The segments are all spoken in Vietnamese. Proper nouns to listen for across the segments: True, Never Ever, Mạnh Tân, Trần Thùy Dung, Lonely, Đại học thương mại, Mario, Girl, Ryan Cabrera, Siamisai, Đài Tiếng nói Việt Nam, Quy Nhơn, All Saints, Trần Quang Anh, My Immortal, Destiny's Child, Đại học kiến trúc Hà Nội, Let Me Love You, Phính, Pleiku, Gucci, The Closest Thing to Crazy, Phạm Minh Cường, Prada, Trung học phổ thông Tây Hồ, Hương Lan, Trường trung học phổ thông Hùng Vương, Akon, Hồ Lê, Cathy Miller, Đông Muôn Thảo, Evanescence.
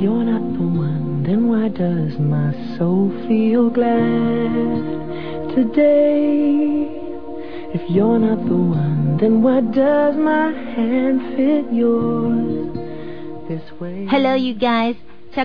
you're not the one, then why does my soul feel glad today? If you're not the one, then why does my hand fit yours this way? Hello you guys. Chào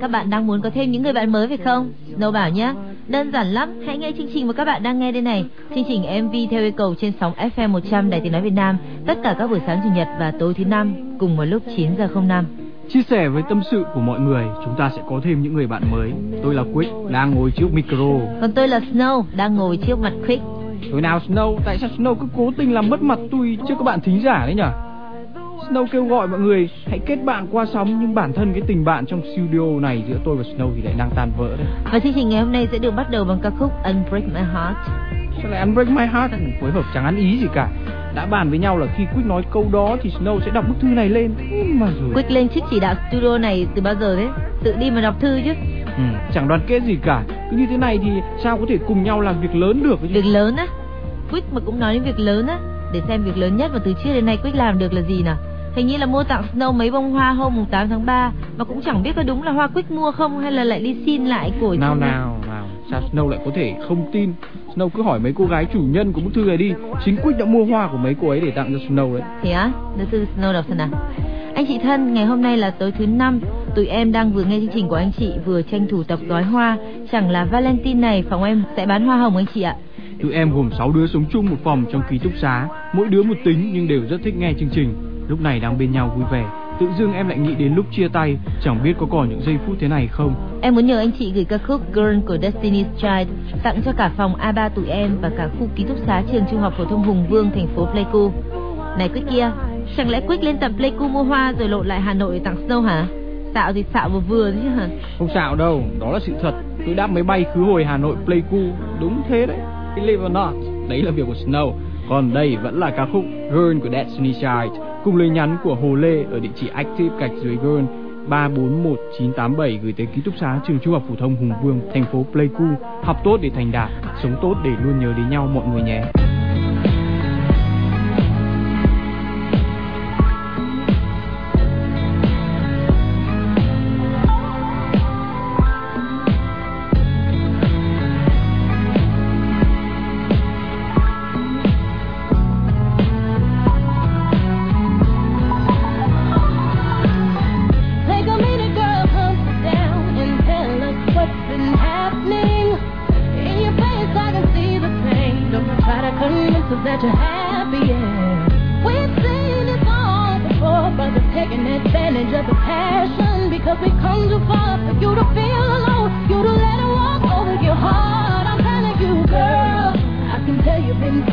các bạn đang muốn có thêm những người bạn mới phải không? Snow bảo nhé, đơn giản lắm, hãy nghe chương trình mà các bạn đang nghe đây này. Chương trình MV theo yêu cầu trên sóng FM 100 Đài Tiếng nói Việt Nam, tất cả các buổi sáng chủ nhật và tối thứ năm cùng một lúc 9:05. Chia sẻ với tâm sự của mọi người, chúng ta sẽ có thêm những người bạn mới. Tôi là Quick, đang ngồi trước micro. Còn tôi là Snow, đang ngồi trước mặt Quick. Tối nào Snow, tại sao Snow cứ cố tình làm mất mặt tôi trước các bạn thính giả đấy nhỉ? Snow kêu gọi mọi người hãy kết bạn qua sóng, nhưng bản thân cái tình bạn trong studio này giữa tôi và Snow thì lại đang tan vỡ đấy. Và chương trình ngày hôm nay sẽ được bắt đầu bằng ca khúc Unbreak My Heart. Sao lại Unbreak My Heart? Phối hợp chẳng ăn ý gì cả. Đã bàn với nhau là khi Quick nói câu đó thì Snow sẽ đọc bức thư này lên. Mà rồi Quick lên chức chỉ đạo studio này từ bao giờ thế? Tự đi mà đọc thư chứ. Chẳng đoàn kết gì cả. Cứ như thế này thì sao có thể cùng nhau làm việc lớn được chứ? Việc lớn á? Quick mà cũng nói đến việc lớn á. Để xem việc lớn nhất mà từ trước đến nay Quick làm được là gì nào. Hình như là mua tặng Snow mấy bông hoa hôm mùng 8 tháng 3. Mà cũng chẳng biết có đúng là hoa Quick mua không, hay là lại đi xin lại của... Nào, sao Snow lại có thể không tin? Snow cứ hỏi mấy cô gái chủ nhân của bức thư này đi. Chính Quick đã mua hoa của mấy cô ấy để tặng cho Snow đấy. Thế á? Để thư Snow đọc xem nào. Anh chị thân, ngày hôm nay là tối thứ 5. Tụi em đang vừa nghe chương trình của anh chị, vừa tranh thủ tập gói hoa. Chẳng là Valentine này phòng em sẽ bán hoa hồng anh chị ạ. Tụi em gồm 6 đứa sống chung một phòng trong ký túc xá. Mỗi đứa một tính nhưng đều rất thích nghe chương trình. Lúc này đang bên nhau vui vẻ, tự dưng em lại nghĩ đến lúc chia tay, chẳng biết có còn những giây phút thế này không. Em muốn nhờ anh chị gửi ca khúc Girl của Destiny's Child tặng cho cả phòng A3 tụi em và cả khu ký túc xá trường trung học phổ thông Hùng Vương, thành phố Pleiku. Này Quick kia, chẳng lẽ Quick lên tận Pleiku mua hoa rồi lộn lại Hà Nội để tặng Snow hả? Xạo thì xạo vừa chứ hả? Không xạo đâu, đó là sự thật. Tôi đáp máy bay khứ hồi Hà Nội Pleiku, đúng thế đấy. Believe or not, đấy là việc của Snow. Còn đây vẫn là ca khúc Girl của Destiny's Child, cùng lời nhắn của Hồ Lê ở địa chỉ active_girl 341987 gửi tới ký túc xá trường trung học phổ thông Hùng Vương, thành phố Pleiku. Học tốt để thành đạt, sống tốt để luôn nhớ đến nhau mọi người nhé. Been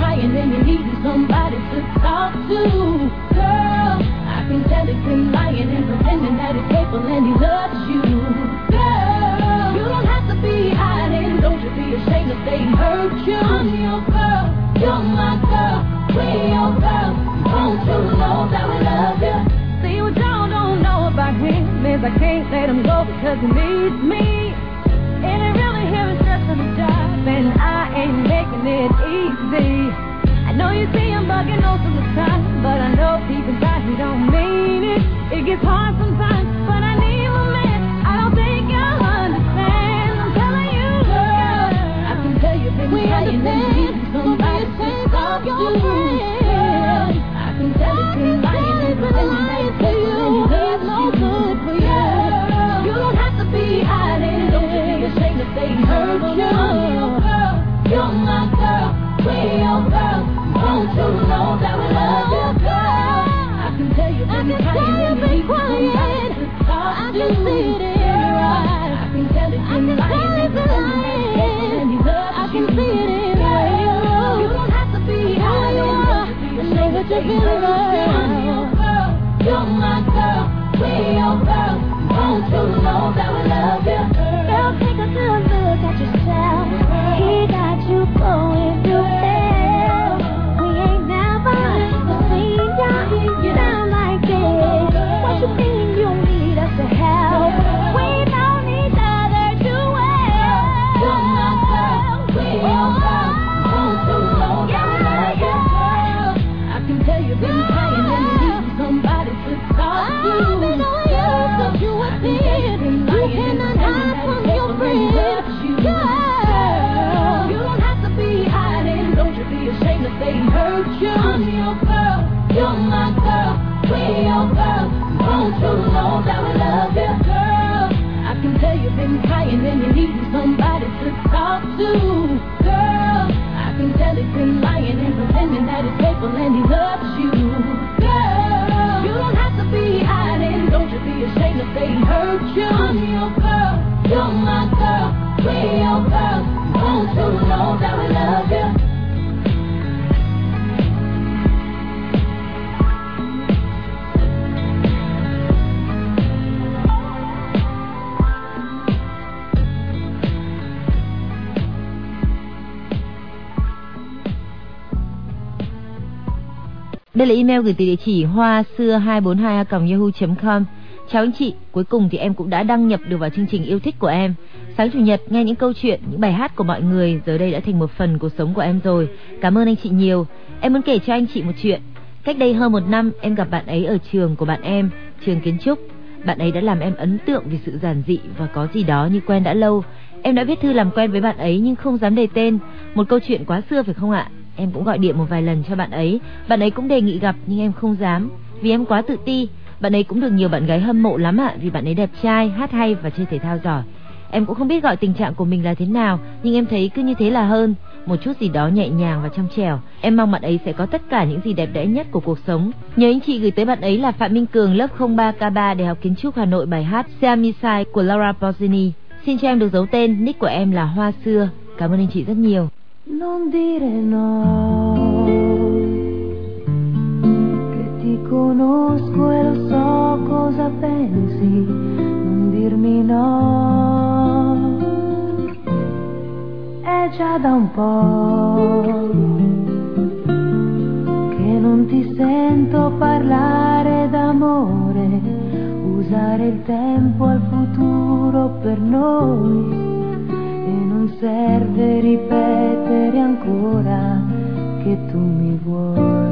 crying in the high and then you need somebody to talk to. Girl, I can tell he's been lying and pretending that he's faithful and he loves you. Girl, you don't have to be hiding, don't you be ashamed if they hurt you. I'm your girl, you're my girl, we're your girls. Won't you know that we love you? Đây là email gửi từ địa chỉ hoa xưa 242a@yahoo.com. Chào anh chị, cuối cùng thì em cũng đã đăng nhập được vào chương trình yêu thích của em. Sáng chủ nhật nghe những câu chuyện, những bài hát của mọi người giờ đây đã thành một phần cuộc sống của em rồi. Cảm ơn anh chị nhiều. Em muốn kể cho anh chị một chuyện. Cách đây hơn một năm em gặp bạn ấy ở trường của bạn em, trường kiến trúc. Bạn ấy đã làm em ấn tượng vì sự giản dị và có gì đó như quen đã lâu. Em đã viết thư làm quen với bạn ấy nhưng không dám đề tên. Một câu chuyện quá xưa phải không ạ? Em cũng gọi điện một vài lần cho bạn ấy cũng đề nghị gặp nhưng em không dám vì em quá tự ti. Bạn ấy cũng được nhiều bạn gái hâm mộ lắm ạ, vì bạn ấy đẹp trai, hát hay và chơi thể thao giỏi. Em cũng không biết gọi tình trạng của mình là thế nào nhưng em thấy cứ như thế là hơn, một chút gì đó nhẹ nhàng và trong trẻo. Em mong bạn ấy sẽ có tất cả những gì đẹp đẽ nhất của cuộc sống. Nhớ anh chị gửi tới bạn ấy là Phạm Minh Cường, lớp 03K3, Đại học Kiến trúc Hà Nội, bài hát Siamisai của Laura Pausini. Xin cho em được giấu tên, nick của em là Hoa Xưa. Cảm ơn anh chị rất nhiều. Non dire no, che ti conosco e lo so cosa pensi, non dirmi no, è già da un po' che non ti sento parlare d'amore, usare il tempo al futuro per noi. E non serve ripetere ancora che tu mi vuoi.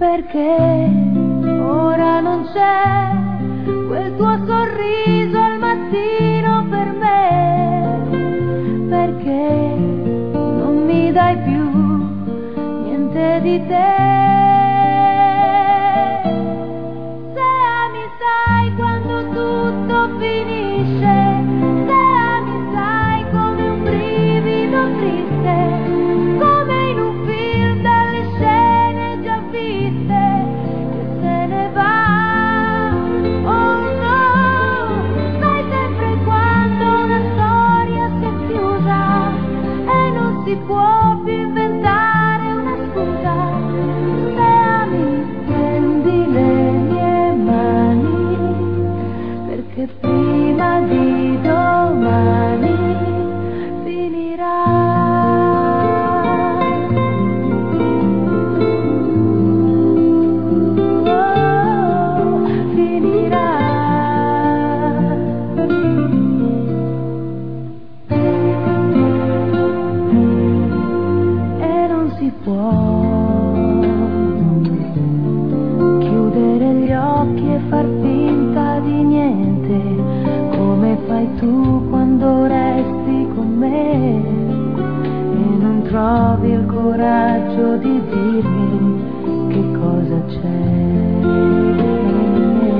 Perché ora non c'è quel tuo sorriso al mattino per me. Perché non mi dai più niente di te. Come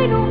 in un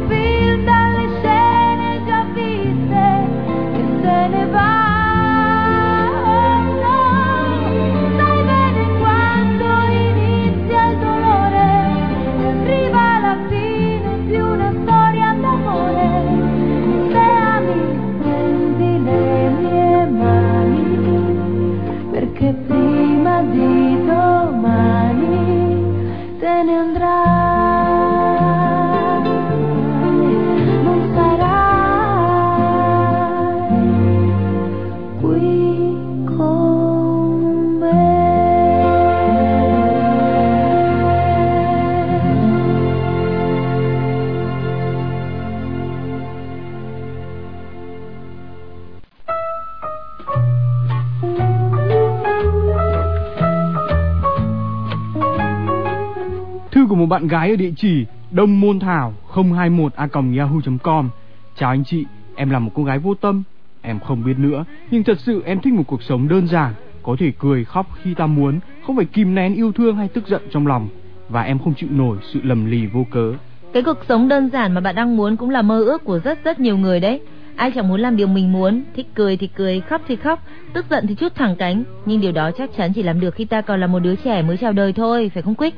thư của một bạn gái ở địa chỉ domonthao021@yahoo.com. Chào anh chị, em là một cô gái vô tâm. Em không biết nữa, nhưng thật sự em thích một cuộc sống đơn giản, có thể cười khóc khi ta muốn, không phải kìm nén yêu thương hay tức giận trong lòng. Và em không chịu nổi sự lầm lì vô cớ. Cái cuộc sống đơn giản mà bạn đang muốn cũng là mơ ước của rất nhiều người đấy. Ai chẳng muốn làm điều mình muốn, thích cười thì cười, khóc thì khóc, tức giận thì trút thẳng cánh. Nhưng điều đó chắc chắn chỉ làm được khi ta còn là một đứa trẻ mới chào đời thôi, phải không Quick?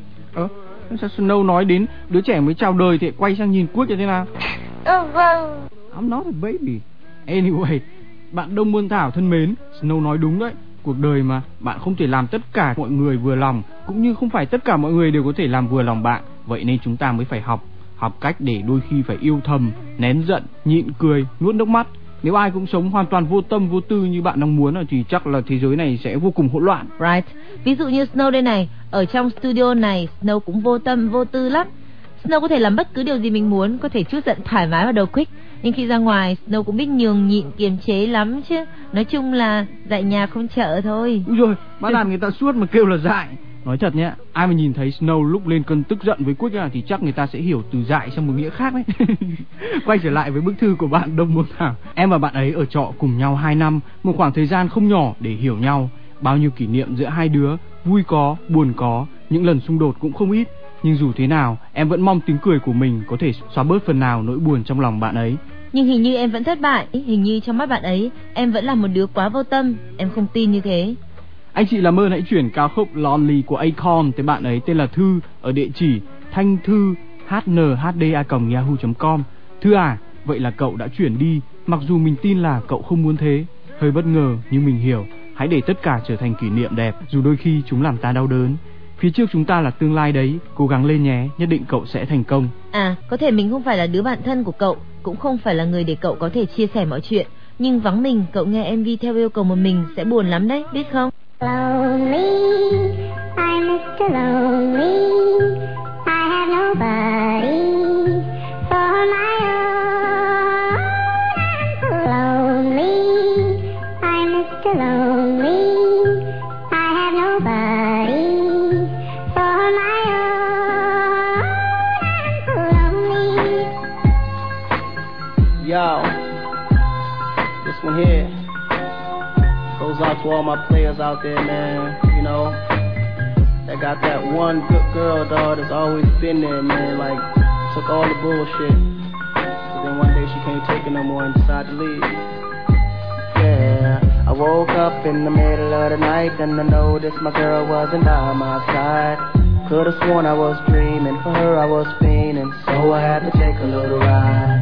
Sao Snow nói đến đứa trẻ mới chào đời thì quay sang nhìn Quick như thế nào? Vâng, I'm not a baby. Anyway, bạn Đông Muôn Thảo thân mến, Snow nói đúng đấy. Cuộc đời mà, bạn không thể làm tất cả mọi người vừa lòng, cũng như không phải tất cả mọi người đều có thể làm vừa lòng bạn. Vậy nên chúng ta mới phải học cách để đôi khi phải yêu thầm, nén giận, nhịn cười, nuốt nước mắt. Nếu ai cũng sống hoàn toàn vô tâm vô tư như bạn đang muốn thì chắc là thế giới này sẽ vô cùng hỗn loạn. Right. Ví dụ như Snow đây này, ở trong studio này Snow cũng vô tâm vô tư lắm. Snow có thể làm bất cứ điều gì mình muốn, có thể trút giận thoải mái vào đầu Quick. Nhưng khi ra ngoài, Snow cũng biết nhường nhịn kiềm chế lắm chứ. Nói chung là dạy nhà không chợ thôi. Úi dồi, bác làm người ta suốt mà kêu là dạy. Nói thật nhé, ai mà nhìn thấy Snow lúc lên cơn tức giận với Quick thì chắc người ta sẽ hiểu từ dại sang một nghĩa khác đấy. Quay trở lại với bức thư của bạn Đông Môn Thảo. Em và bạn ấy ở trọ cùng nhau 2 năm, một khoảng thời gian không nhỏ để hiểu nhau. Bao nhiêu kỷ niệm giữa hai đứa, vui có, buồn có, những lần xung đột cũng không ít. Nhưng dù thế nào, em vẫn mong tiếng cười của mình có thể xóa bớt phần nào nỗi buồn trong lòng bạn ấy. Nhưng hình như em vẫn thất bại. Hình như trong mắt bạn ấy, em vẫn là một đứa quá vô tâm. Em không tin như thế. Anh chị làm ơn hãy chuyển ca khúc Lonely của Akon tới bạn ấy tên là Thư ở địa chỉ thanhthu@hnhda.yahoo.com. Thư à, vậy là cậu đã chuyển đi, mặc dù mình tin là cậu không muốn thế. Hơi bất ngờ nhưng mình hiểu. Hãy để tất cả trở thành kỷ niệm đẹp, dù đôi khi chúng làm ta đau đớn. Phía trước chúng ta là tương lai đấy, cố gắng lên nhé, nhất định cậu sẽ thành công. À, có thể mình không phải là đứa bạn thân của cậu, cũng không phải là người để cậu có thể chia sẻ mọi chuyện. Nhưng vắng mình, cậu nghe MV theo yêu cầu một mình sẽ buồn lắm đấy, biết không? Lonely, I'm Mr. Lonely, I have nobody for my own. I'm so lonely, I'm Mr. Lonely, I have nobody for my own. I'm so lonely. Yo, this one here goes out to all my players out there, man, you know, that got that one good girl, dog, that's always been there, man, like, took all the bullshit, but then one day she can't take it no more and decided to leave. Yeah, I woke up in the middle of the night and I noticed my girl wasn't by my side. Could've sworn I was dreaming, for her I was fiending, so I had to take a little ride.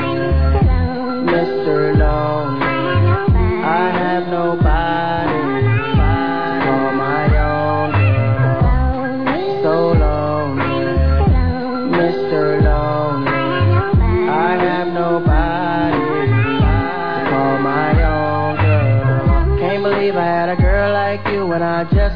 Mr. Lonely. I have nobody on my own, girl. So lonely, Mr. Lonely. I have nobody. I had a girl like you and I just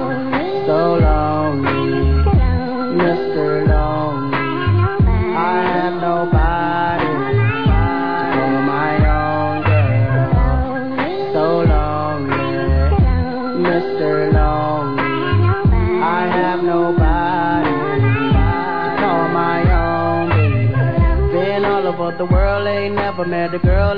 lonely, Mr. Lonely. I have nobody. Mr. Lonely, I have nobody to call my own. Been all over the world, ain't never met a girl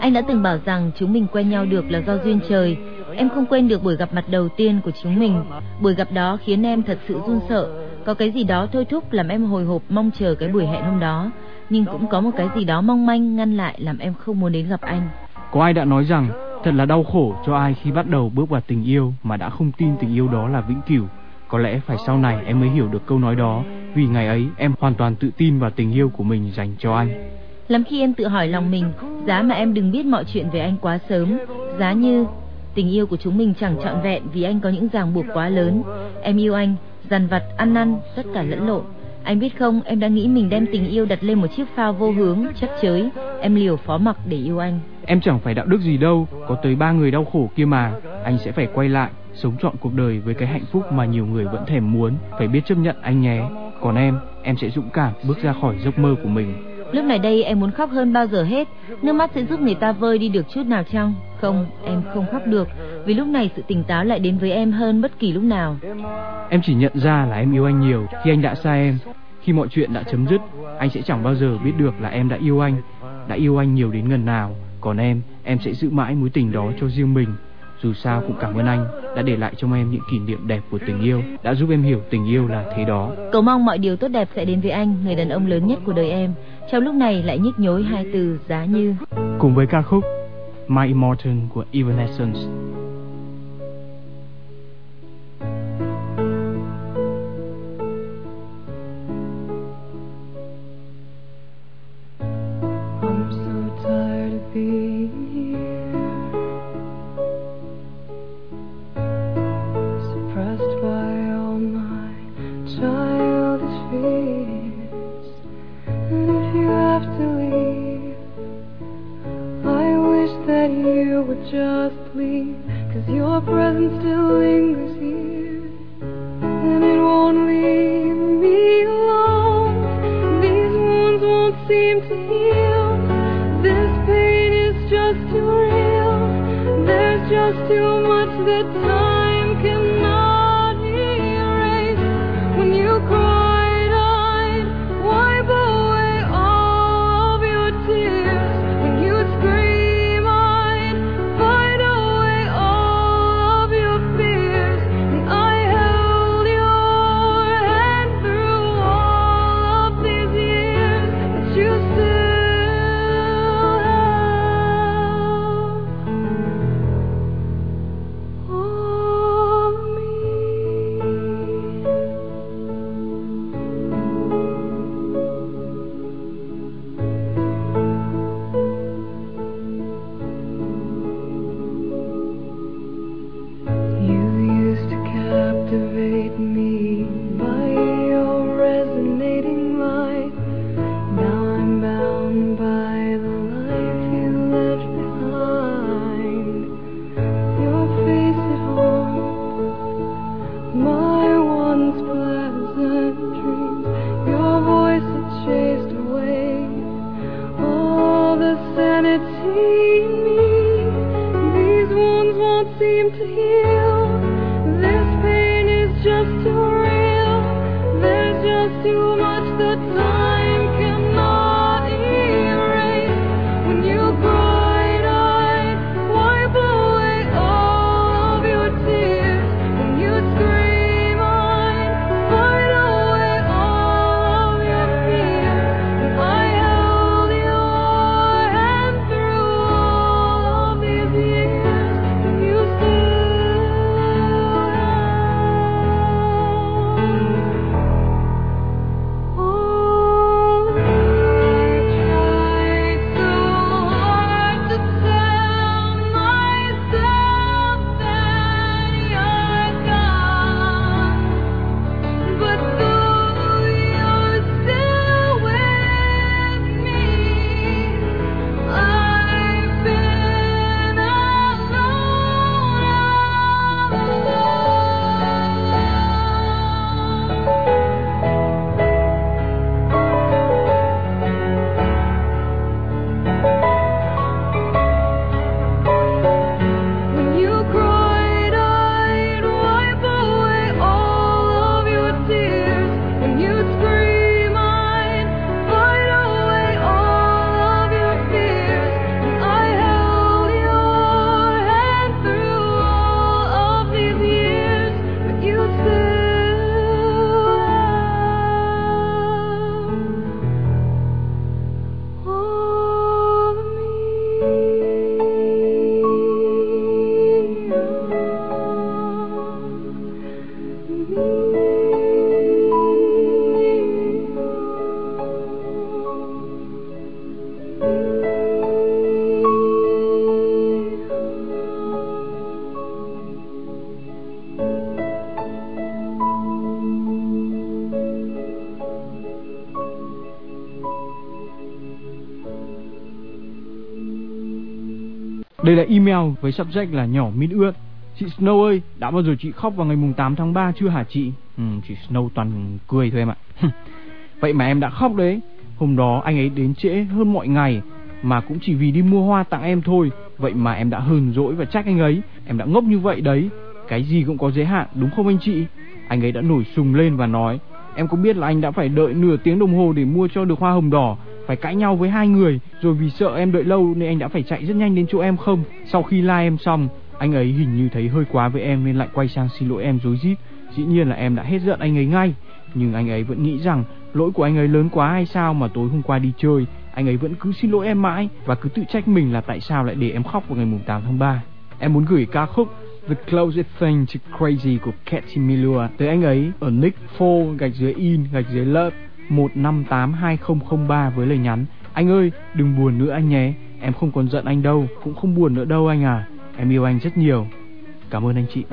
Anh đã từng bảo rằng chúng mình quen nhau được là do duyên trời. Em không quên được buổi gặp mặt đầu tiên của chúng mình. Buổi gặp đó khiến em thật sự run sợ. Có cái gì đó thôi thúc làm em hồi hộp mong chờ cái buổi hẹn hôm đó. Nhưng cũng có một cái gì đó mong manh ngăn lại làm em không muốn đến gặp anh. Có ai đã nói rằng thật là đau khổ cho ai khi bắt đầu bước vào tình yêu mà đã không tin tình yêu đó là vĩnh cửu. Có lẽ phải sau này em mới hiểu được câu nói đó, vì ngày ấy em hoàn toàn tự tin vào tình yêu của mình dành cho anh. Lắm khi em tự hỏi lòng mình, giá mà em đừng biết mọi chuyện về anh quá sớm. Giá như tình yêu của chúng mình chẳng trọn vẹn vì anh có những ràng buộc quá lớn. Em yêu anh, dằn vặt, ăn năn, tất cả lẫn lộn. Anh biết không, em đã nghĩ mình đem tình yêu đặt lên một chiếc phao vô hướng, chấp chới. Em liều phó mặc để yêu anh. Em chẳng phải đạo đức gì đâu, có tới 3 người đau khổ kia mà. Anh sẽ phải quay lại, sống trọn cuộc đời với cái hạnh phúc mà nhiều người vẫn thèm muốn. Phải biết chấp nhận anh nhé. Còn em sẽ dũng cảm bước ra khỏi giấc mơ của mình. Lúc này đây em muốn khóc hơn bao giờ hết. Nước mắt sẽ giúp người ta vơi đi được chút nào chăng? Không, em không khóc được, vì lúc này sự tỉnh táo lại đến với em hơn bất kỳ lúc nào. Em chỉ nhận ra là em yêu anh nhiều khi anh đã xa em. Khi mọi chuyện đã chấm dứt, anh sẽ chẳng bao giờ biết được là em đã yêu anh nhiều đến gần nào. Còn em sẽ giữ mãi mối tình đó cho riêng mình. Dù sao cũng cảm ơn anh đã để lại trong em những kỷ niệm đẹp của tình yêu, đã giúp em hiểu tình yêu là thế đó. Cầu mong mọi điều tốt đẹp sẽ đến với anh, người đàn ông lớn nhất của đời em. Trong lúc này lại nhức nhối 2 từ giá như, cùng với ca khúc My Immortal của Evanescence. I'm so tired of being here, suppressed by all my childish fears. And if you have to leave, I wish that you would just leave, 'cause your presence still lingers here, and it won't leave me alone. These wounds won't seem to heal. This pain is just too real. There's just too much that time cannot erase. When you cried, I'd wipe away all of your tears. When you'd scream, I'd fight away all of your fears. And I held your hand through all of these years that you still have. Oh. Đây là email với subject là nhỏ mít ướt. Chị Snow ơi, đã bao giờ chị khóc vào ngày mùng 8 tháng 3 chưa hả chị? Chị Snow toàn cười thôi em ạ. Vậy mà em đã khóc đấy. Hôm đó anh ấy đến trễ hơn mọi ngày, mà cũng chỉ vì đi mua hoa tặng em thôi. Vậy mà em đã hờn dỗi và trách anh ấy. Em đã ngốc như vậy đấy. Cái gì cũng có giới hạn, đúng không anh chị? Anh ấy đã nổi sùng lên và nói: em có biết là anh đã phải đợi nửa tiếng đồng hồ để mua cho được hoa hồng đỏ, phải cãi nhau với hai người, rồi vì sợ em đợi lâu nên anh đã phải chạy rất nhanh đến chỗ em không? Sau khi la em xong, anh ấy hình như thấy hơi quá với em nên lại quay sang xin lỗi em rối rít. Dĩ nhiên là em đã hết giận anh ấy ngay, nhưng anh ấy vẫn nghĩ rằng lỗi của anh ấy lớn quá hay sao mà tối hôm qua đi chơi, anh ấy vẫn cứ xin lỗi em mãi và cứ tự trách mình là tại sao lại để em khóc vào ngày 8 tháng 3. Em muốn gửi ca khúc The Closest Thing to Crazy của Cathy Miller tới anh ấy ở nick 4_in_love 1582003 với lời nhắn: anh ơi, đừng buồn nữa anh nhé, em không còn giận anh đâu, cũng không buồn nữa đâu anh à, em yêu anh rất nhiều. Cảm ơn anh chị.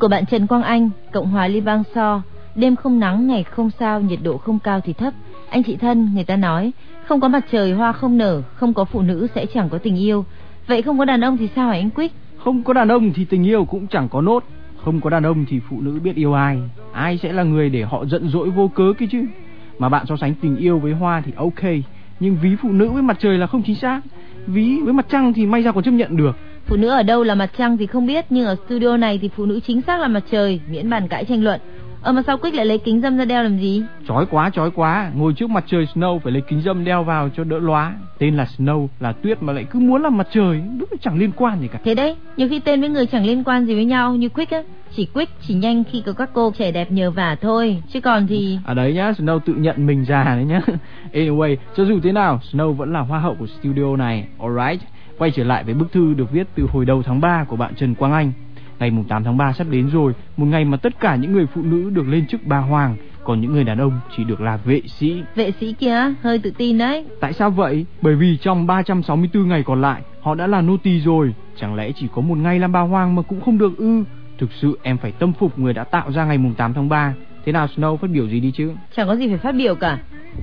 của bạn Trần Quang Anh, Cộng hòa Liên bang So. Đêm không nắng, ngày không sao, nhiệt độ không cao thì thấp. Anh chị thân, người ta nói không có mặt trời hoa không nở, không có phụ nữ sẽ chẳng có tình yêu. Vậy không có đàn ông thì sao hả anh Quýt? Không có đàn ông thì tình yêu cũng chẳng có nốt. Không có đàn ông thì phụ nữ biết yêu ai? Ai sẽ là người để họ giận dỗi vô cớ kia chứ? Mà bạn so sánh tình yêu với hoa thì ok, nhưng ví phụ nữ với mặt trời là không chính xác. Ví với mặt trăng thì may ra còn chấp nhận được. Phụ nữ ở đâu là mặt trăng thì không biết, nhưng ở studio này thì phụ nữ chính xác là mặt trời, miễn bàn cãi tranh luận. Mà sao Quýt lại lấy kính dâm ra đeo làm gì? Chói quá, ngồi trước mặt trời Snow phải lấy kính dâm đeo vào cho đỡ lóa. Tên là Snow, là tuyết mà lại cứ muốn làm mặt trời, đúng là chẳng liên quan gì cả. Thế đấy, nhiều khi tên với người chẳng liên quan gì với nhau, như Quýt á, chỉ Quýt chỉ nhanh khi có các cô trẻ đẹp nhờ vả thôi, chứ còn thì... À đấy nhá, Snow tự nhận mình già đấy nhá. Anyway, cho dù thế nào, Snow vẫn là hoa hậu của studio này, alright. Quay trở lại với bức thư được viết từ hồi đầu tháng 3 của bạn Trần Quang Anh. Ngày 8 tháng 3 sắp đến rồi, một ngày mà tất cả những người phụ nữ được lên chức bà hoàng, còn những người đàn ông chỉ được là vệ sĩ. Vệ sĩ kia hơi tự tin đấy. Tại sao vậy? Bởi vì trong 364 ngày còn lại, họ đã là nô tỳ rồi. Chẳng lẽ chỉ có một ngày làm bà hoàng mà cũng không được ư? Thực sự em phải tâm phục người đã tạo ra ngày 8 tháng 3. Thế nào Snow, phát biểu gì đi chứ? Chẳng có gì phải phát biểu cả.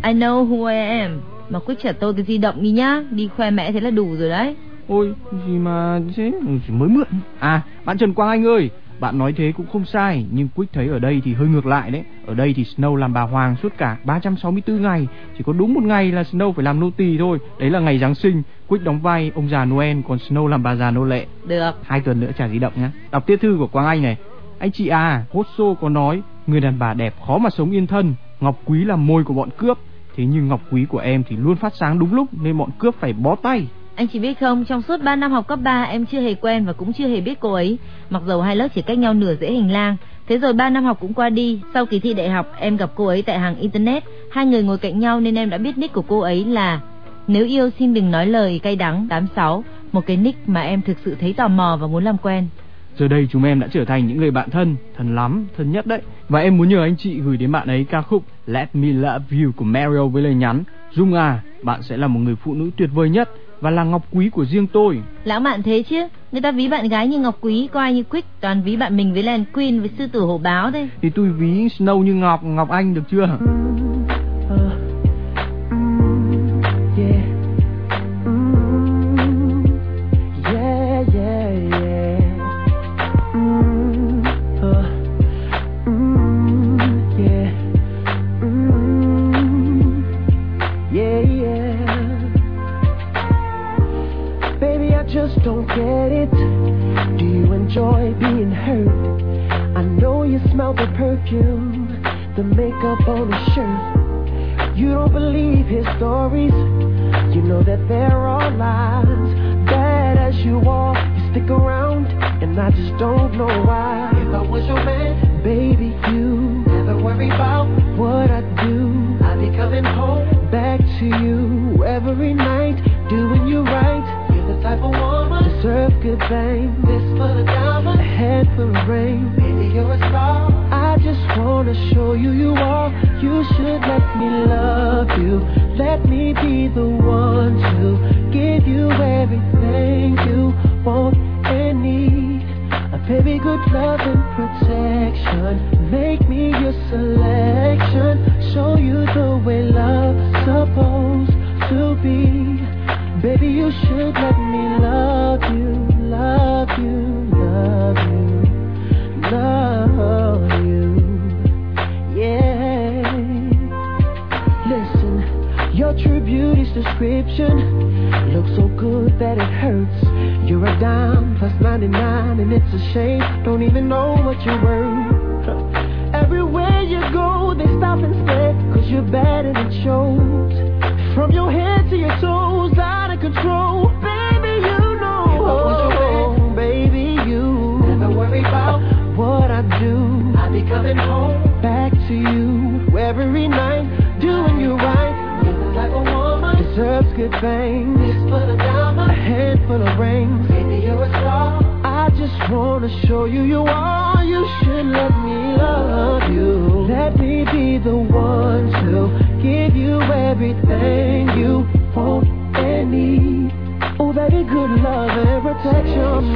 I know who I am. Mà cứ trả tôi cái di động đi nhá, đi khoe mẽ thế là đủ rồi đấy. Ôi, gì mà thế, mới mượn. À, bạn Trần Quang Anh ơi, bạn nói thế cũng không sai, nhưng Quýt thấy ở đây thì hơi ngược lại đấy. Ở đây thì Snow làm bà hoàng suốt cả 364 ngày, chỉ có đúng một ngày là Snow phải làm nô tỳ thôi. Đấy là ngày Giáng sinh, Quýt đóng vai ông già Noel, còn Snow làm bà già nô lệ. Được, 2 tuần nữa trả di động nhá. Đọc tiếp thư của Quang Anh này. Anh chị à, Hosso có nói, người đàn bà đẹp khó mà sống yên thân, ngọc quý là môi của bọn cướp. Thế nhưng ngọc quý của em thì luôn phát sáng đúng lúc, nên bọn cướp phải bó tay. Anh chị biết không, trong suốt 3 năm học cấp 3, em chưa hề quen và cũng chưa hề biết cô ấy. Mặc dầu hai lớp chỉ cách nhau nửa dãy hành lang. Thế rồi 3 năm học cũng qua đi. Sau kỳ thi đại học, em gặp cô ấy tại hàng internet. Hai người ngồi cạnh nhau nên em đã biết nick của cô ấy là Nếu yêu xin đừng nói lời cay đắng 86. Một cái nick mà em thực sự thấy tò mò và muốn làm quen. Giờ đây chúng em đã trở thành những người bạn thân. Thân lắm, thân nhất đấy. Và em muốn nhờ anh chị gửi đến bạn ấy ca khúc Let Me Love You của Mario với lời nhắn: Dung à, bạn sẽ là một người phụ nữ tuyệt vời nhất và là ngọc quý của riêng tôi. Lãng mạn thế chứ, người ta ví bạn gái như ngọc quý, coi như Quýt toàn ví bạn mình với Lan Queen, với sư tử hổ báo đây. Thì tôi ví Snow như ngọc anh được chưa? Good love and protection,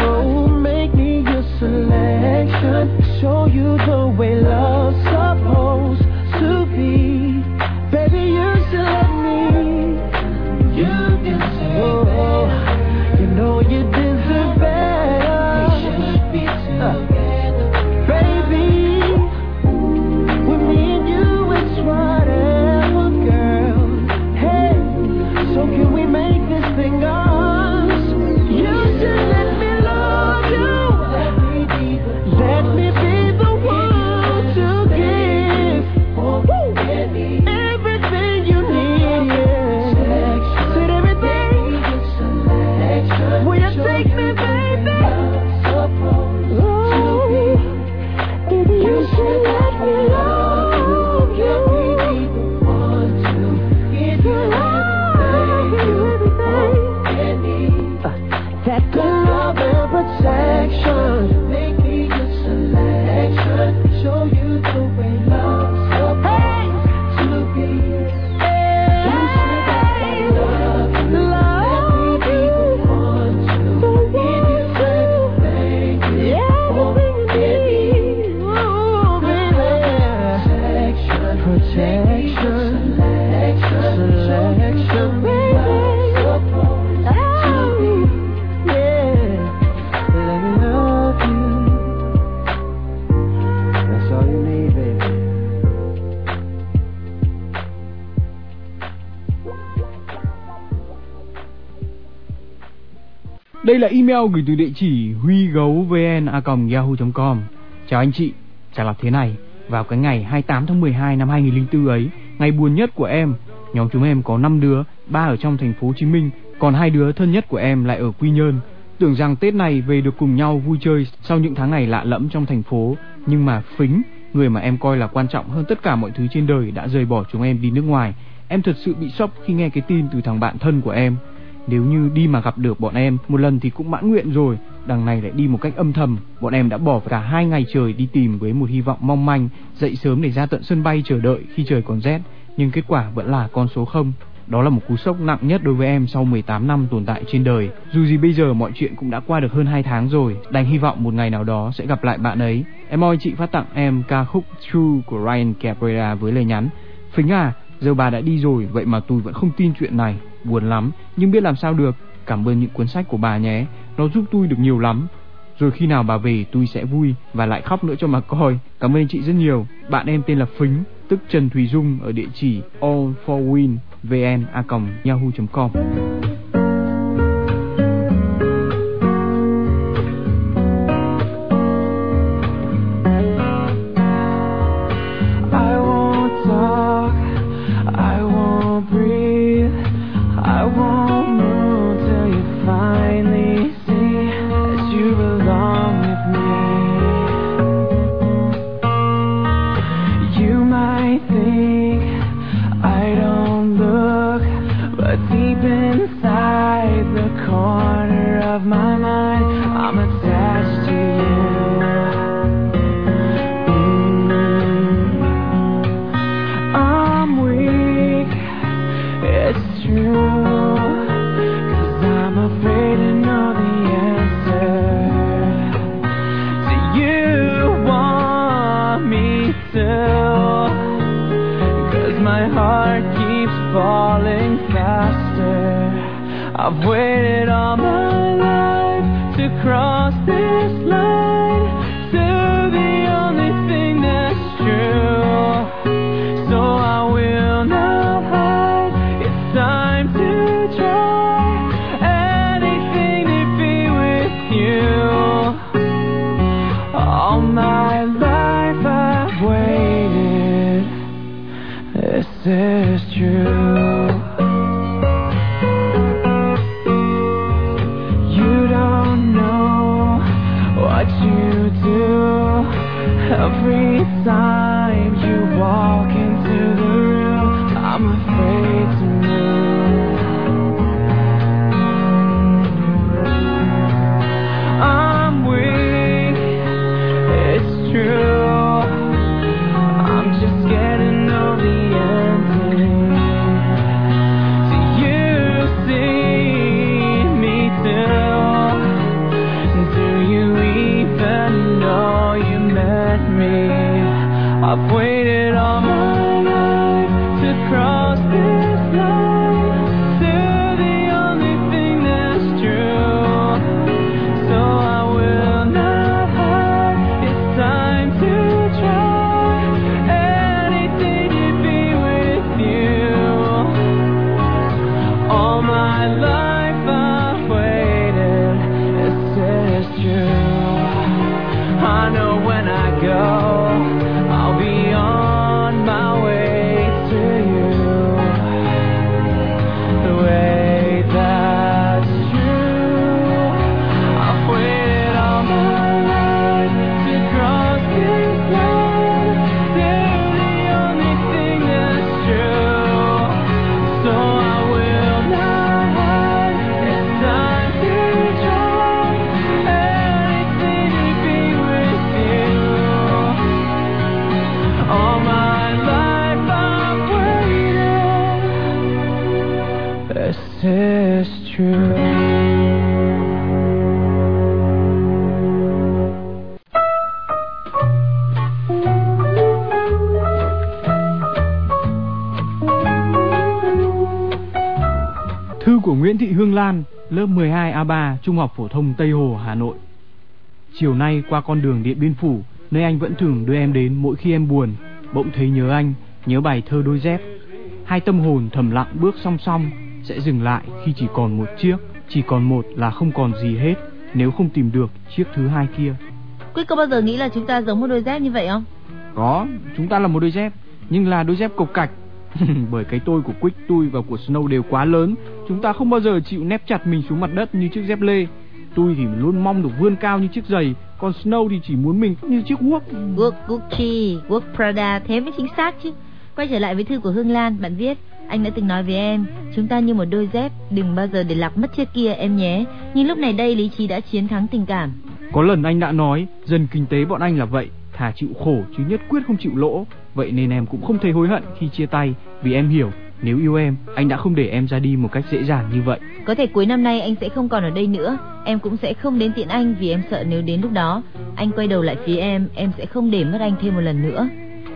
oh, make me your selection. Đây là email gửi từ địa chỉ huygấu.vn@yahoo.com. Chào anh chị, trả lời thế này. Vào cái ngày 28 tháng 12 năm 2004 ấy, ngày buồn nhất của em, nhóm chúng em có 5 đứa, 3 ở trong thành phố Hồ Chí Minh, còn 2 đứa thân nhất của em lại ở Quy Nhơn. Tưởng rằng Tết này về được cùng nhau vui chơi sau những tháng ngày lạ lẫm trong thành phố, nhưng mà Phính, người mà em coi là quan trọng hơn tất cả mọi thứ trên đời, đã rời bỏ chúng em đi nước ngoài. Em thật sự bị sốc khi nghe cái tin từ thằng bạn thân của em. Nếu như đi mà gặp được bọn em một lần thì cũng mãn nguyện rồi, đằng này lại đi một cách âm thầm. Bọn em đã bỏ cả 2 ngày trời đi tìm với một hy vọng mong manh, dậy sớm để ra tận sân bay chờ đợi khi trời còn rét, nhưng kết quả vẫn là con số 0. Đó là một cú sốc nặng nhất đối với em sau 18 năm tồn tại trên đời. Dù gì bây giờ mọi chuyện cũng đã qua được hơn 2 tháng rồi, đành hy vọng một ngày nào đó sẽ gặp lại bạn ấy. Em ơi, chị phát tặng em ca khúc True của Ryan Cabrera với lời nhắn: Phính à, giờ bà đã đi rồi, vậy mà tôi vẫn không tin chuyện này. Buồn lắm, nhưng biết làm sao được. Cảm ơn những cuốn sách của bà nhé, nó giúp tôi được nhiều lắm. Rồi khi nào bà về tôi sẽ vui và lại khóc nữa cho mà coi. Cảm ơn chị rất nhiều. Bạn em tên là Phính, tức Trần Thùy Dung, ở địa chỉ allforwin.vn@yahoo.com. Hương Lan, lớp 12A3, Trung học phổ thông Tây Hồ, Hà Nội. Chiều nay qua con đường Điện Biên Phủ, nơi anh vẫn thường đưa em đến mỗi khi em buồn, bỗng thấy nhớ anh, nhớ bài thơ Đôi Dép. Hai tâm hồn thầm lặng bước song song, sẽ dừng lại khi chỉ còn một chiếc, Chỉ còn một là không còn gì hết nếu không tìm được chiếc thứ hai kia. Quyết có bao giờ nghĩ là chúng ta giống một đôi dép như vậy không? Có, chúng ta là một đôi dép, nhưng là đôi dép cộc cạch. Bởi cái tôi của Quyết, tôi và của Snow đều quá lớn. Chúng ta không bao giờ chịu nép chặt mình xuống mặt đất như chiếc dép lê. Tôi thì luôn mong được vươn cao như chiếc giày, còn Snow thì chỉ muốn mình như chiếc guốc. Guốc Gucci, guốc Prada, thế mới chính xác chứ. Quay trở lại với thư của Hương Lan, bạn viết: anh đã từng nói với em, chúng ta như một đôi dép, đừng bao giờ để lạc mất chiếc kia em nhé. Nhưng lúc này đây lý trí đã chiến thắng tình cảm. Có lần anh đã nói, dân kinh tế bọn anh là vậy, thà chịu khổ chứ nhất quyết không chịu lỗ. Vậy nên em cũng không thấy hối hận khi chia tay, vì em hiểu, nếu yêu em, anh đã không để em ra đi một cách dễ dàng như vậy. Có thể cuối năm nay anh sẽ không còn ở đây nữa, em cũng sẽ không đến tiễn anh vì em sợ nếu đến lúc đó anh quay đầu lại phía em sẽ không để mất anh thêm một lần nữa.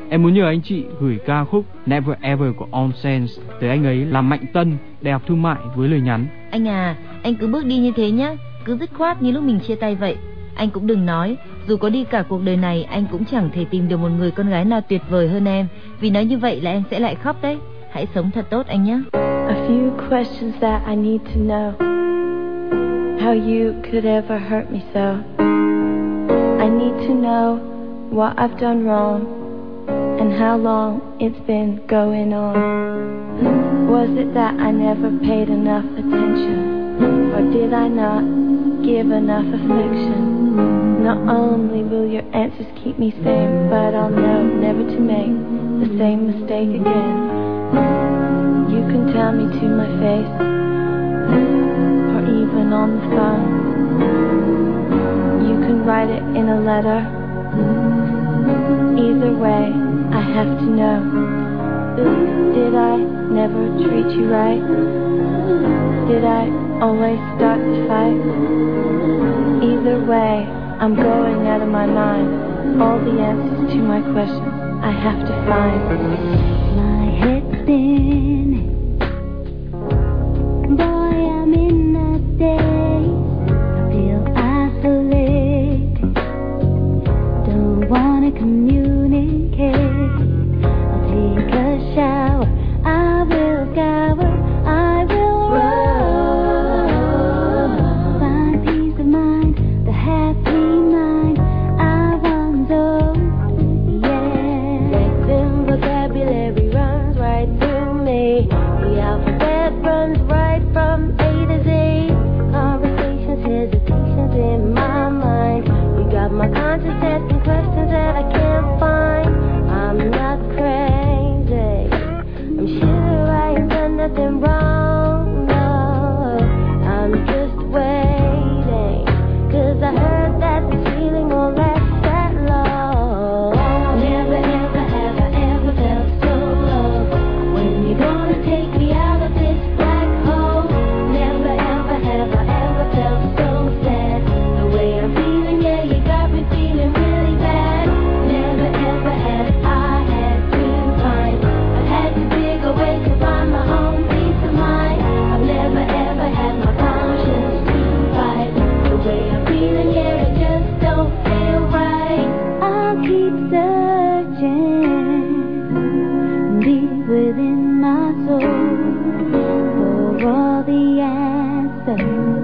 Em muốn nhờ anh chị gửi ca khúc Never Ever của All Saints tới anh ấy là Mạnh Tân, Đại học Thương mại, với lời nhắn: anh à, anh cứ bước đi như thế nhé, cứ dứt khoát như lúc mình chia tay vậy. Anh cũng đừng nói, dù có đi cả cuộc đời này anh cũng chẳng thể tìm được một người con gái nào tuyệt vời hơn em, vì nói như vậy là em sẽ lại khóc đấy. Hãy sống thật tốt anh nhé. A few questions that I need to know. How you could ever hurt me so. I need to know what I've done wrong. And how long it's been going on. Was it that I never paid enough attention? Or did I not give enough affection? Not only will your answers keep me sane, but I'll know never to make the same mistake again. You can tell me to my face, or even on the phone. You can write it in a letter. Either way, I have to know. Did I never treat you right? Did I always start the fight? Either way, I'm going out of my mind. All the answers to my questions I have to find. My head's spinning. Boy, I'm in a daze. I feel isolated. Don't wanna communicate. Within my soul for all the answers.